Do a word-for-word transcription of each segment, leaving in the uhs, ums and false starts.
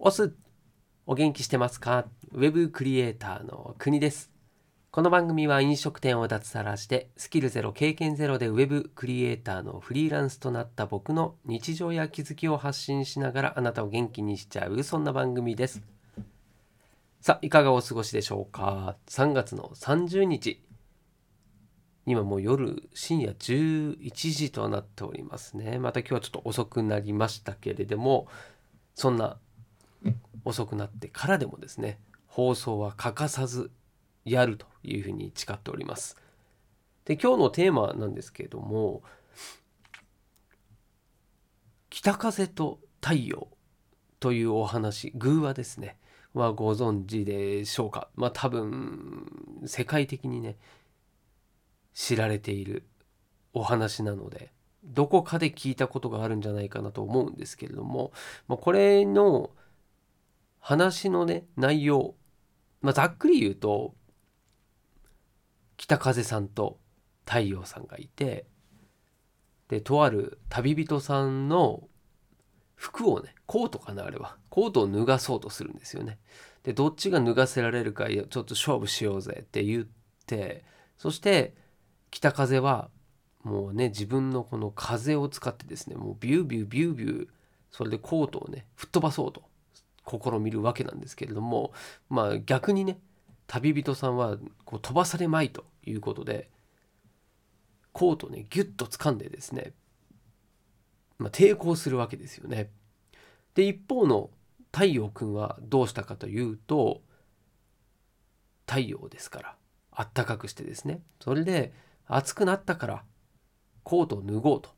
オス、お元気してますか？ウェブクリエイターの国です。この番組は飲食店を脱サラしてスキルゼロ経験ゼロでウェブクリエイターのフリーランスとなった僕の日常や気づきを発信しながらあなたを元気にしちゃう、そんな番組です。さあ、いかがお過ごしでしょうか？さんがつのさんじゅうにち、今もう夜深夜じゅういちじとなっておりますね。また今日はちょっと遅くなりましたけれども、そんな遅くなってからでもですね、放送は欠かさずやるというふうに誓っております。で、今日のテーマなんですけれども、北風と太陽というお話、寓話ですね、はご存知でしょうか？まあ多分世界的にね知られているお話なので、どこかで聞いたことがあるんじゃないかなと思うんですけれども、まあ、これの話のね内容、まあ、ざっくり言うと北風さんと太陽さんがいて、でとある旅人さんの服をね、コートかな、あれはコートを脱がそうとするんですよね。でどっちが脱がせられるか、ちょっと勝負しようぜって言って、そして北風はもうね自分のこの風を使ってですね、もうビュービュービュービュー、それでコートをね吹っ飛ばそうと試みるわけなんですけれども、まあ逆にね旅人さんはこう飛ばされまいということで、コートをねギュッと掴んでですね、まあ、抵抗するわけですよね。で一方の太陽君はどうしたかというと、太陽ですからあったかくしてですね、それで暑くなったからコートを脱ごうと、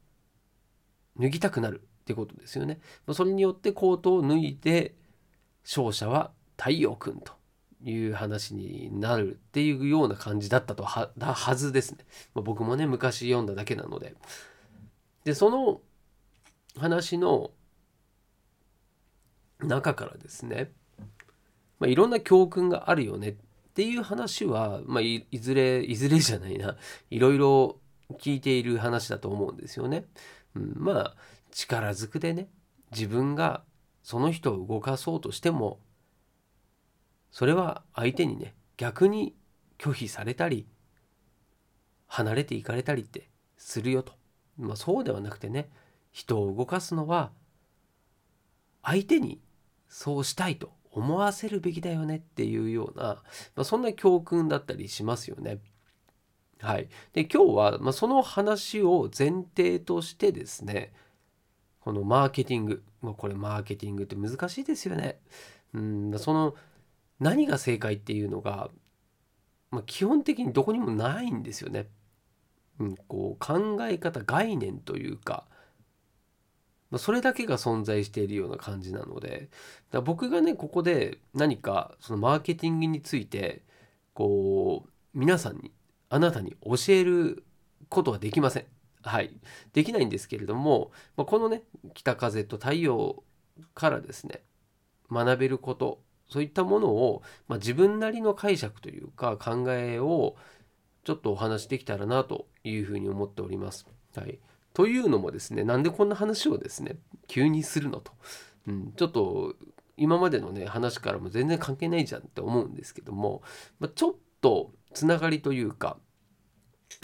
脱ぎたくなるってことですよね。それによってコートを脱いで勝者は太陽くんという話になるっていうような感じだったと は, だはずですね、まあ、僕もね昔読んだだけなので。でその話の中からですね、まあ、いろんな教訓があるよねっていう話は、まあ、い, いずれいずれじゃないないろいろ聞いている話だと思うんですよね、うん、まあ力ずくでね自分がその人を動かそうとしても、それは相手にね逆に拒否されたり離れていかれたりってするよと、まあ、そうではなくてね、人を動かすのは相手にそうしたいと思わせるべきだよねっていうような、まあ、そんな教訓だったりしますよね。はい。で今日は、まあ、その話を前提としてですね、このマーケティング、まあ、これマーケティングって難しいですよね。うん、その何が正解っていうのが、まあ、基本的にどこにもないんですよね。うん、こう考え方、概念というか、まあ、それだけが存在しているような感じなので、だ僕がねここで何かそのマーケティングについてこう皆さんに、あなたに教えることはできません。はい、できないんですけれども、まあ、このね北風と太陽からですね学べること、そういったものを、まあ、自分なりの解釈というか考えをちょっとお話できたらなというふうに思っております。はい、というのもですね、なんでこんな話をですね急にするのと、うん、ちょっと今までのね話からも全然関係ないじゃんって思うんですけども、まあ、ちょっとつながりというか、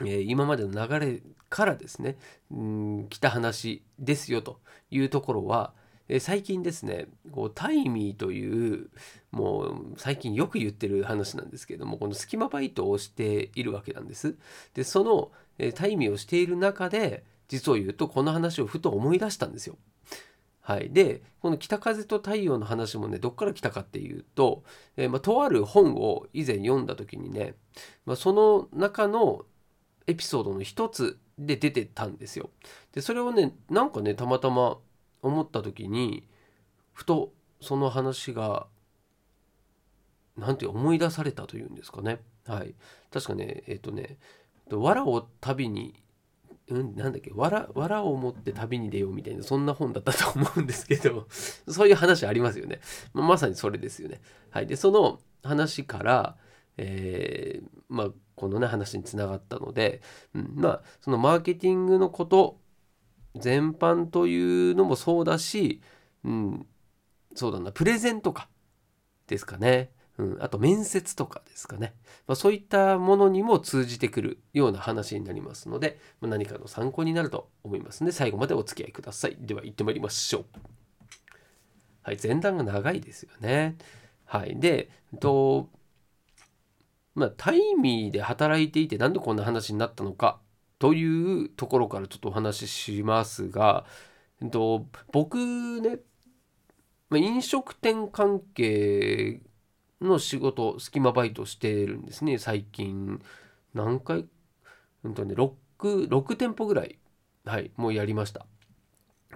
えー、今までの流れからですね、うん、来た話ですよというところは、えー、最近ですねこうタイミーという、もう最近よく言ってる話なんですけれども、この隙間バイトをしているわけなんです。でその、えー、タイミーをしている中で、実を言うとこの話をふと思い出したんですよ。はい、でこの北風と太陽の話もね、どっから来たかっていうと、えーまあ、とある本を以前読んだ時にね、まあ、その中のエピソードの一つで出てたんですよ。でそれをねなんかねたまたま思った時に、ふとその話がなんて思い出されたというんですかね。はい、確かねえっとね藁を旅に、うん、なんだっけ、藁、藁を持って旅に出ようみたいな、そんな本だったと思うんですけどそういう話ありますよね。まあ、まさにそれですよね。はい、でその話から、えー、まあこのね話につながったので、うん、まあそのマーケティングのこと全般というのもそうだし、うん、そうだな、プレゼンとかですかね、うん、あと面接とかですかね、まあ、そういったものにも通じてくるような話になりますので、まあ、何かの参考になると思いますので、最後までお付き合いください。では行ってまいりましょう。はい、前段が長いですよね。はい、で、とまあ、タイミーで働いていてなんでこんな話になったのかというところからちょっとお話ししますが、と僕ね、飲食店関係の仕事、隙間バイトしてるんですね。最近何回、うんとね、6, 6店舗ぐらい、はい、もうやりました。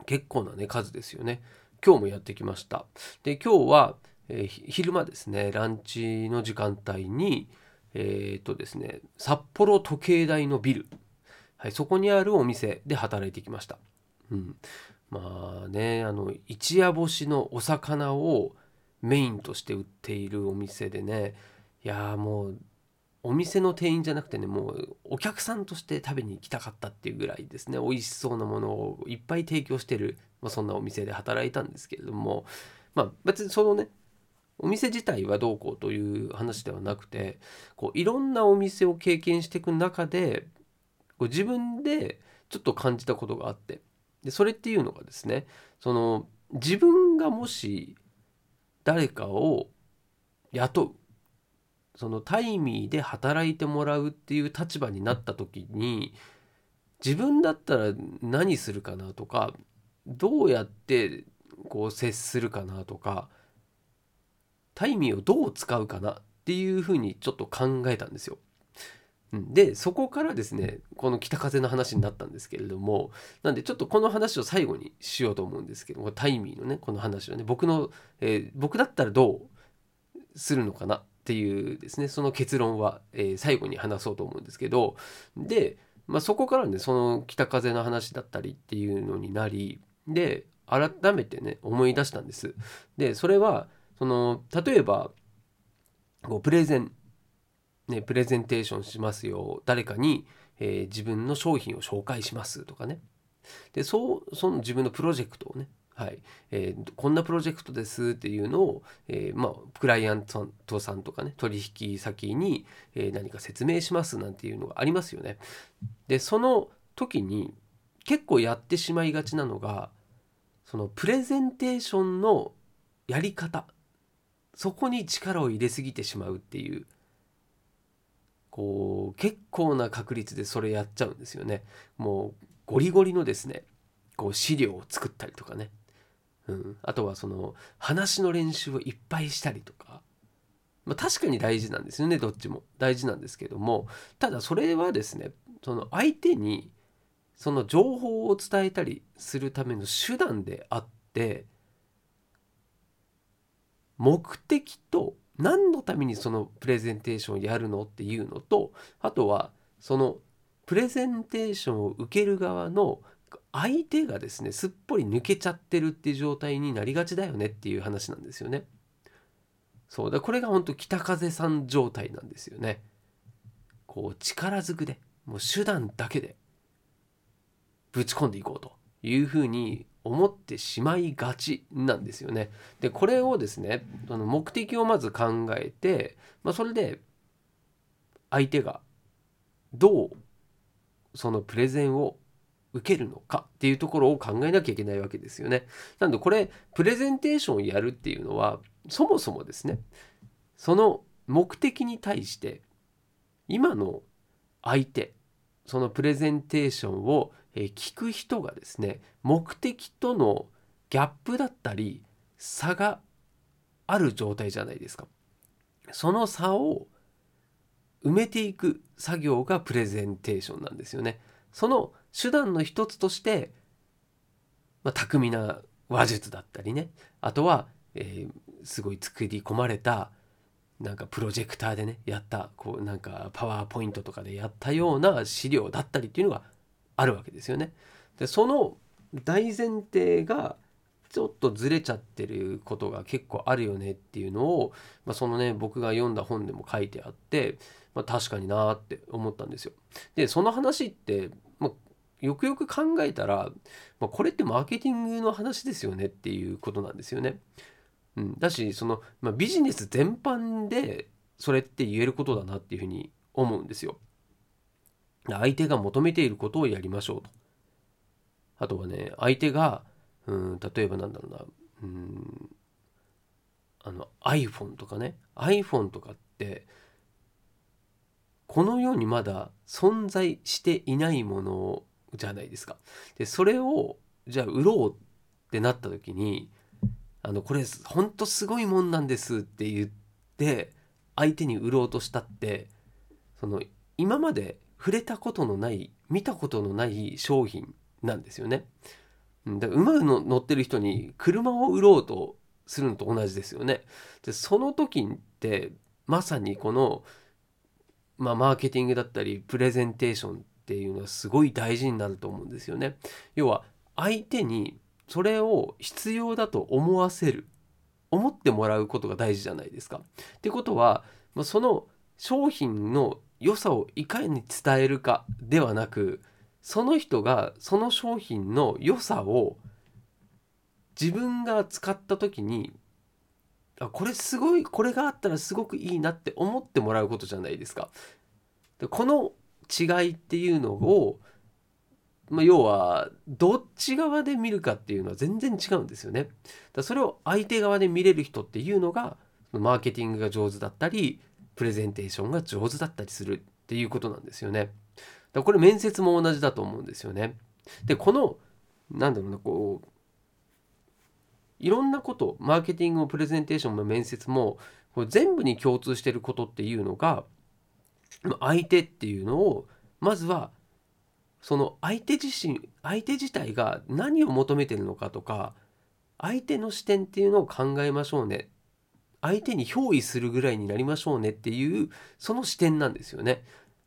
結構な、ね、数ですよね。今日もやってきました。で、今日は、えー、昼間ですね、ランチの時間帯に、えーっとですね、札幌時計台のビル、はい、そこにあるお店で働いてきました。うん、まあね、あの一夜干しのお魚をメインとして売っているお店でね、いやもうお店の店員じゃなくてね、もうお客さんとして食べに行きたかったっていうぐらいですね、美味しそうなものをいっぱい提供してる、まあ、そんなお店で働いたんですけれども、まあ別にそのね、お店自体はどうこうという話ではなくて、こういろんなお店を経験していく中で、こう自分でちょっと感じたことがあって、でそれっていうのがですね、その自分がもし誰かを雇う、そのタイミーで働いてもらうっていう立場になった時に、自分だったら何するかなとか、どうやってこう接するかなとか、タイミーをどう使うかなっていうふうにちょっと考えたんですよ。でそこからですね、この北風の話になったんですけれども、なんでちょっとこの話を最後にしようと思うんですけども、タイミーのね、この話をね、僕の、えー、僕だったらどうするのかなっていうですね、その結論は、えー、最後に話そうと思うんですけど、で、まあ、そこからね、その北風の話だったりっていうのになり、で改めてね思い出したんです。でそれはその例えばこうプレゼンね、プレゼンテーションしますよ、誰かに、えー、自分の商品を紹介しますとかね、でそうその自分のプロジェクトをね、はいえー、こんなプロジェクトですっていうのを、えーまあ、クライアントさんとかね、取引先に、えー、何か説明しますなんていうのがありますよね。でその時に結構やってしまいがちなのが、そのプレゼンテーションのやり方、そこに力を入れすぎてしまうっていう、こう結構な確率でそれやっちゃうんですよね。もうゴリゴリのですね、こう資料を作ったりとかね、うん、あとはその話の練習をいっぱいしたりとか、まあ、確かに大事なんですよね。どっちも大事なんですけども、ただそれはですね、その相手にその情報を伝えたりするための手段であって、目的と何のためにそのプレゼンテーションをやるのっていうのと、あとはそのプレゼンテーションを受ける側の相手がですね、すっぽり抜けちゃってるっていう状態になりがちだよねっていう話なんですよね。そうだ、これが本当北風さん状態なんですよね。こう力ずくで、もう手段だけでぶち込んでいこうというふうに思ってしまいがちなんですよね。でこれをですね、その目的をまず考えて、まあ、それで相手がどうそのプレゼンを受けるのかっていうところを考えなきゃいけないわけですよね。なのでこれプレゼンテーションをやるっていうのは、そもそもですね、その目的に対して今の相手、そのプレゼンテーションを聞く人がですね、目的とのギャップだったり差がある状態じゃないですか。その差を埋めていく作業がプレゼンテーションなんですよね。その手段の一つとして、まあ、巧みな話術だったりね、あとは、えー、すごい作り込まれたなんかプロジェクターでねやった、こうなんかパワーポイントとかでやったような資料だったりっていうのがあるわけですよね。でその大前提がちょっとずれちゃってることが結構あるよねっていうのを、まあ、そのね僕が読んだ本でも書いてあって、まあ、確かになーって思ったんですよ。でその話って、まあ、よくよく考えたら、まあ、これってマーケティングの話ですよねっていうことなんですよね。うん、だしその、まあ、ビジネス全般でそれって言えることだなっていうふうに思うんですよ。相手が求めていることをやりましょうと。あとはね、相手がうん例えばなんだろうな、うんあの iPhone とかね iPhone とかってこの世にまだ存在していないものじゃないですか。でそれをじゃあ売ろうってなった時にあのこれほんとすごいもんなんですって言って相手に売ろうとしたってその今まで触れたことのない見たことのない商品なんですよね。だから馬の乗ってる人に車を売ろうとするのと同じですよね。でその時ってまさにこの、まあ、マーケティングだったりプレゼンテーションっていうのはすごい大事になると思うんですよね。要は相手にそれを必要だと思わせる思ってもらうことが大事じゃないですか。ってことはその商品の良さをいかに伝えるかではなくその人がその商品の良さを自分が使った時にあこれすごいこれがあったらすごくいいなって思ってもらうことじゃないですか。でこの違いっていうのを、まあ、要はどっち側で見るかっていうのは全然違うんですよね。だそれを相手側で見れる人っていうのがマーケティングが上手だったりプレゼンテーションが上手だったりするっていうことなんですよね。だこれ面接も同じだと思うんですよね。でこのなんだろうなこういろんなことマーケティングもプレゼンテーションも面接もこれ全部に共通していることっていうのが相手っていうのをまずはその相手自身相手自体が何を求めてるのかとか相手の視点っていうのを考えましょうね。相手に憑依するぐらいになりましょうねっていうその視点なんですよね。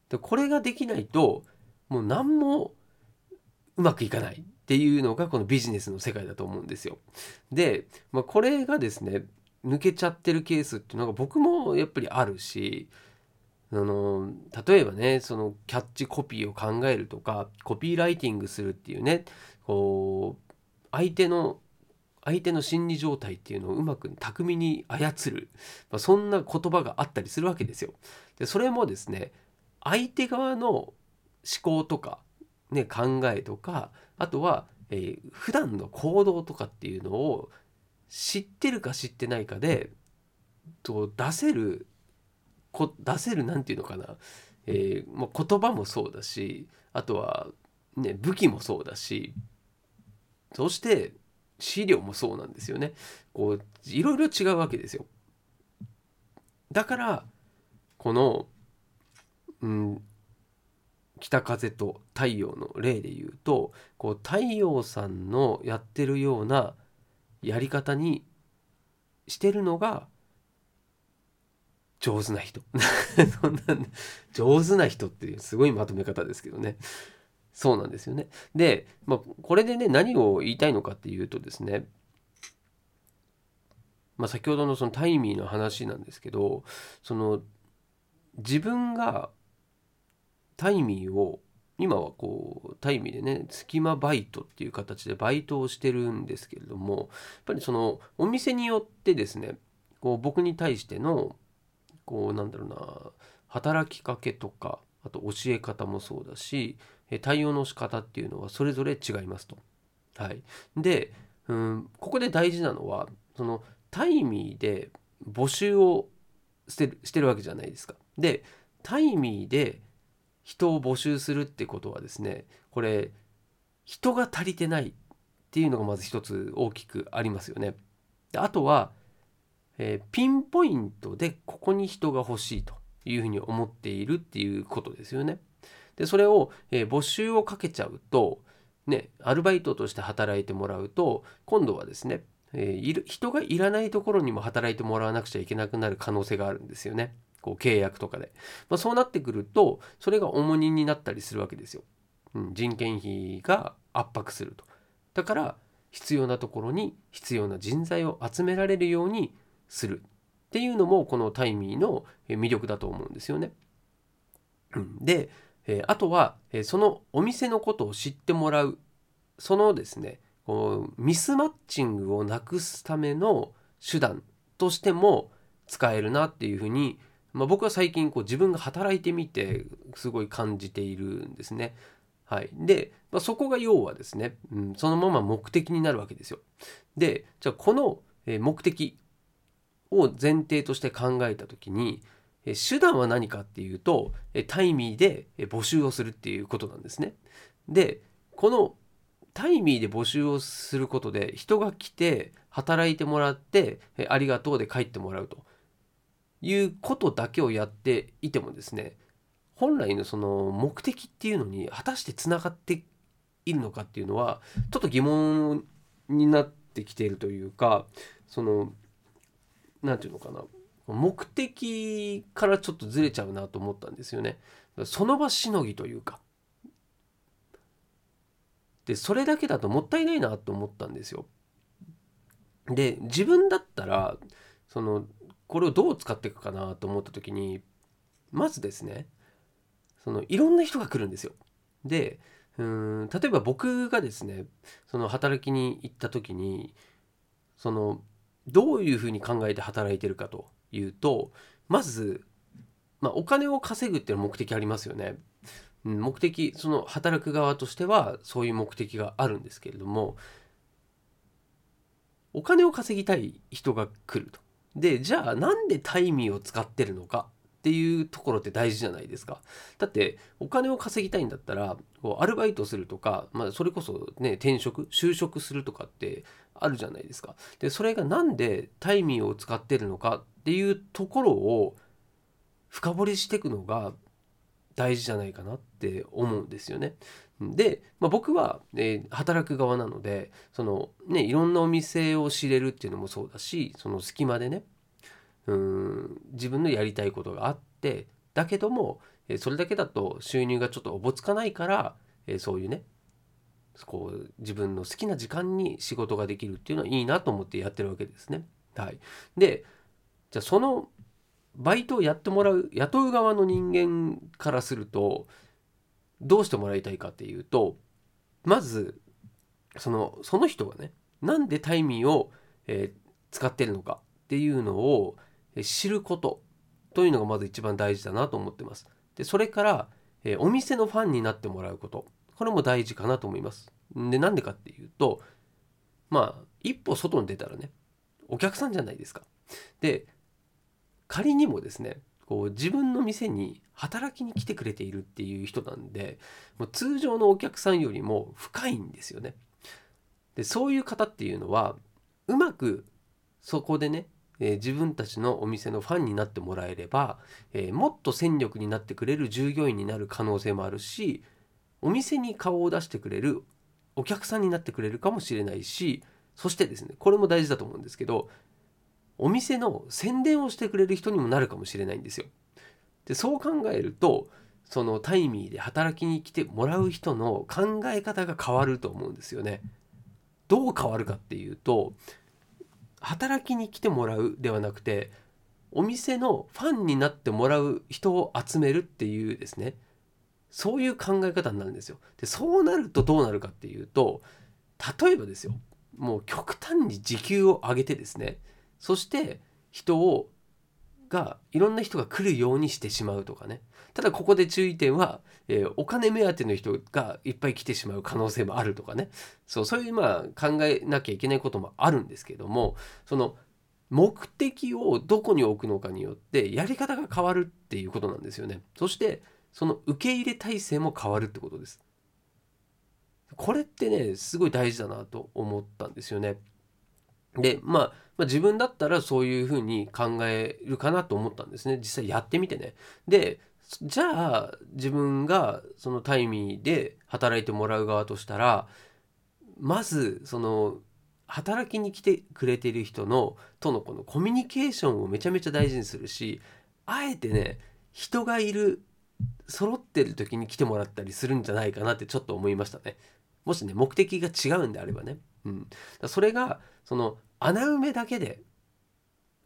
でこれができないともう何もうまくいかないっていうのがこのビジネスの世界だと思うんですよ。で、まあ、これがですね抜けちゃってるケースっていうのが僕もやっぱりあるしあの例えばねそのキャッチコピーを考えるとかコピーライティングするっていうねこう相手の相手の心理状態っていうのをうまく巧みに操る、まあ、そんな言葉があったりするわけですよ。でそれもですね相手側の思考とかね、考えとかあとは、えー、普段の行動とかっていうのを知ってるか知ってないかでと出せるこ出せるなんていうのかな、えーまあ、言葉もそうだしあとは、ね、武器もそうだしそして資料もそうなんですよね。こういろいろ違うわけですよ。だからこのうん北風と太陽の例で言うとこう太陽さんのやってるようなやり方にしてるのが上手な人そんな上手な人っていうすごいまとめ方ですけどね。そうなんですよね。で、まあ、これでね何を言いたいのかっていうとですね、まあ、先ほどのそのタイミーの話なんですけどその自分がタイミーを今はこうタイミーでね隙間バイトっていう形でバイトをしてるんですけれどもやっぱりそのお店によってですねこう僕に対してのこうなんだろうな働きかけとかあと教え方もそうだし対応の仕方っていうのはそれぞれ違いますと。はい、でうんここで大事なのはそのタイミーで募集をしてる、してるわけじゃないですか。でタイミーで人を募集するってことはですねこれ人が足りてないっていうのがまず一つ大きくありますよね。であとは、えー、ピンポイントでここに人が欲しいというふうに思っているっていうことですよね。でそれを、えー、募集をかけちゃうとねアルバイトとして働いてもらうと今度はですね、えー、人がいらないところにも働いてもらわなくちゃいけなくなる可能性があるんですよね。こう契約とかで、まあ、そうなってくるとそれが重荷になったりするわけですよ、うん、人件費が圧迫すると。だから必要なところに必要な人材を集められるようにするっていうのもこのタイミーの魅力だと思うんですよね。で、あとはそのお店のことを知ってもらうそのですねこうミスマッチングをなくすための手段としても使えるなっていうふうに、まあ、僕は最近こう自分が働いてみてすごい感じているんですね。はい、で、まあ、そこが要はですね、うん、そのまま目的になるわけですよ。で、じゃあこの目的を前提として考えたときに、手段は何かっていうと、タイミーで募集をするっていうことなんですね。で、このタイミーで募集をすることで、人が来て働いてもらってありがとうで帰ってもらうということだけをやっていてもですね、本来のその目的っていうのに果たしてつながっているのかっていうのはちょっと疑問になってきているというか、そのなんていうのかな、目的からちょっとずれちゃうなと思ったんですよね。その場しのぎというか、でそれだけだともったいないなと思ったんですよ。で、自分だったらそのこれをどう使っていくかなと思った時に、まずですね、そのいろんな人が来るんですよ。で、うーん、例えば僕がですね、その働きに行った時に、そのどういうふうに考えて働いてるかというと、まず、まあ、お金を稼ぐっていうのは目的ありますよね。うん、目的、その働く側としてはそういう目的があるんですけれども、お金を稼ぎたい人が来ると。で、じゃあなんでタイミーを使ってるのかっていうところって大事じゃないですか。だってお金を稼ぎたいんだったらこうアルバイトするとか、まあ、それこそ、ね、転職就職するとかってあるじゃないですか。でそれがなんでタイミーを使ってるのかっていうところを深掘りしていくのが大事じゃないかなって思うんですよね。で、まあ、僕は、えー、働く側なので、その、ね、いろんなお店を知れるっていうのもそうだし、その隙間でね、うーん、自分のやりたいことがあって、だけどもそれだけだと収入がちょっとおぼつかないから、そういうね、こう自分の好きな時間に仕事ができるっていうのはいいなと思ってやってるわけですね。はい、でじゃあそのバイトをやってもらう雇う側の人間からするとどうしてもらいたいかっていうと、まずその、その人がね、なんでタイミーを、えー、使ってるのかっていうのを知ることというのがまず一番大事だなと思ってます。で、それから、えー、お店のファンになってもらうこと、これも大事かなと思います。で、なんでかっていうと、まあ一歩外に出たらね、お客さんじゃないですか。で、仮にもですね、こう自分の店に働きに来てくれているっていう人なんで、もう通常のお客さんよりも深いんですよね。で、そういう方っていうのはうまくそこでね、えー、自分たちのお店のファンになってもらえれば、えー、もっと戦力になってくれる従業員になる可能性もあるし、お店に顔を出してくれるお客さんになってくれるかもしれないし、そしてですね、これも大事だと思うんですけど、お店の宣伝をしてくれる人にもなるかもしれないんですよ。で、そう考えると、そのタイミーで働きに来てもらう人の考え方が変わると思うんですよね。どう変わるかっていうと、働きに来てもらうではなくて、お店のファンになってもらう人を集めるっていうですね、そういう考え方になるんですよ。で、そうなるとどうなるかっていうと、例えばですよ、もう極端に時給を上げてですね、そして人をがいろんな人が来るようにしてしまうとかね。ただここで注意点は、えー、お金目当ての人がいっぱい来てしまう可能性もあるとかね。そう、そういうまあ考えなきゃいけないこともあるんですけども、その目的をどこに置くのかによってやり方が変わるっていうことなんですよね。そしてその受け入れ体制も変わるってことです。これってね、すごい大事だなと思ったんですよね。で、まあ、まあ自分だったらそういうふうに考えるかなと思ったんですね。実際やってみてね。で、じゃあ自分がそのタイミーで働いてもらう側としたら、まずその働きに来てくれている人のとのこのコミュニケーションをめちゃめちゃ大事にするし、あえてね、人がいる揃ってる時に来てもらったりするんじゃないかなってちょっと思いましたね。もしね、目的が違うんであればね。うん、だそれがその穴埋めだけで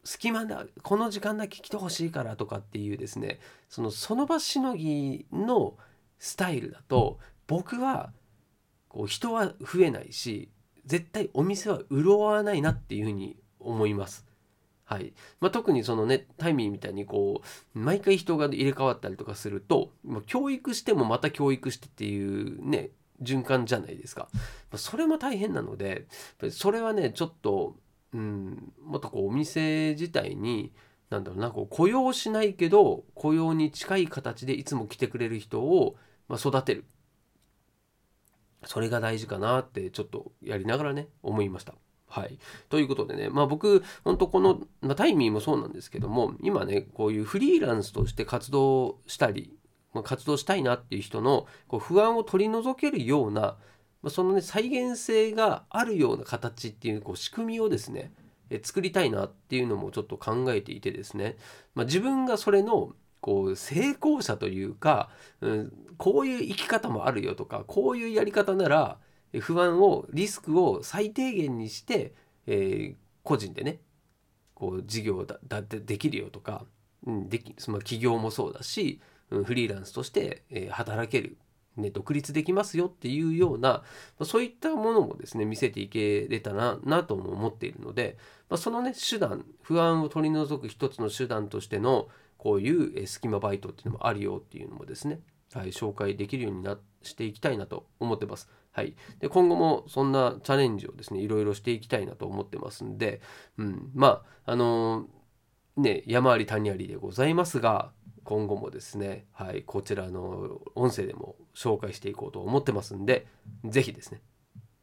隙間だ、この時間だけ来てほしいからとかっていうですね、そのその場しのぎのスタイルだと、僕はこう人は増えないし、絶対お店は潤わないなっていうふうに思います。はい、まあ、特にそのねタイミーみたいにこう毎回人が入れ替わったりとかすると、まあ、教育してもまた教育してっていうね循環じゃないですか。まあ、それも大変なのでそれはねちょっと、うん、もっとこうお店自体になんだろうなこう雇用しないけど雇用に近い形でいつも来てくれる人を、まあ、育てる、それが大事かなってちょっとやりながらね思いました。はい、ということでね、まあ、僕本当この、まあ、タイミーもそうなんですけども今ねこういうフリーランスとして活動したり、まあ、活動したいなっていう人のこう不安を取り除けるような、まあ、そのね再現性があるような形っていうこう仕組みをですねえ作りたいなっていうのもちょっと考えていてですね、まあ、自分がそれのこう成功者というか、うん、こういう生き方もあるよとかこういうやり方なら不安をリスクを最低限にして、えー、個人でねこう事業だだってできるよとか、うん、できまあ、企業もそうだし、うん、フリーランスとして、えー、働ける、ね、独立できますよっていうような、まあ、そういったものもですね見せていけれたらなとも思っているので、まあ、そのね手段不安を取り除く一つの手段としてのこういうスキマバイトっていうのもあるよっていうのもですね、はい、紹介できるようになしていきたいなと思ってます。はい、で今後もそんなチャレンジをですねいろいろしていきたいなと思ってますんで、うん、まああのー、ね山あり谷ありでございますが今後もですね、はい、こちらの音声でも紹介していこうと思ってますんでぜひですね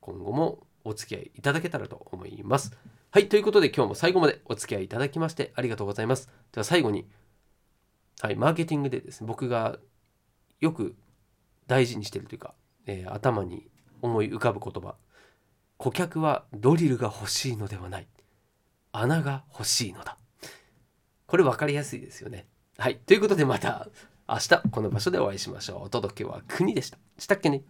今後もお付き合いいただけたらと思います。はい、ということで今日も最後までお付き合いいただきましてありがとうございます。では最後に、はい、マーケティングでですね僕がよく大事にしてるというか、えー、頭に思い浮かぶ言葉、顧客はドリルが欲しいのではない、穴が欲しいのだ。これ分かりやすいですよね。はい、ということでまた明日この場所でお会いしましょう。お届けは国でした。したっけね。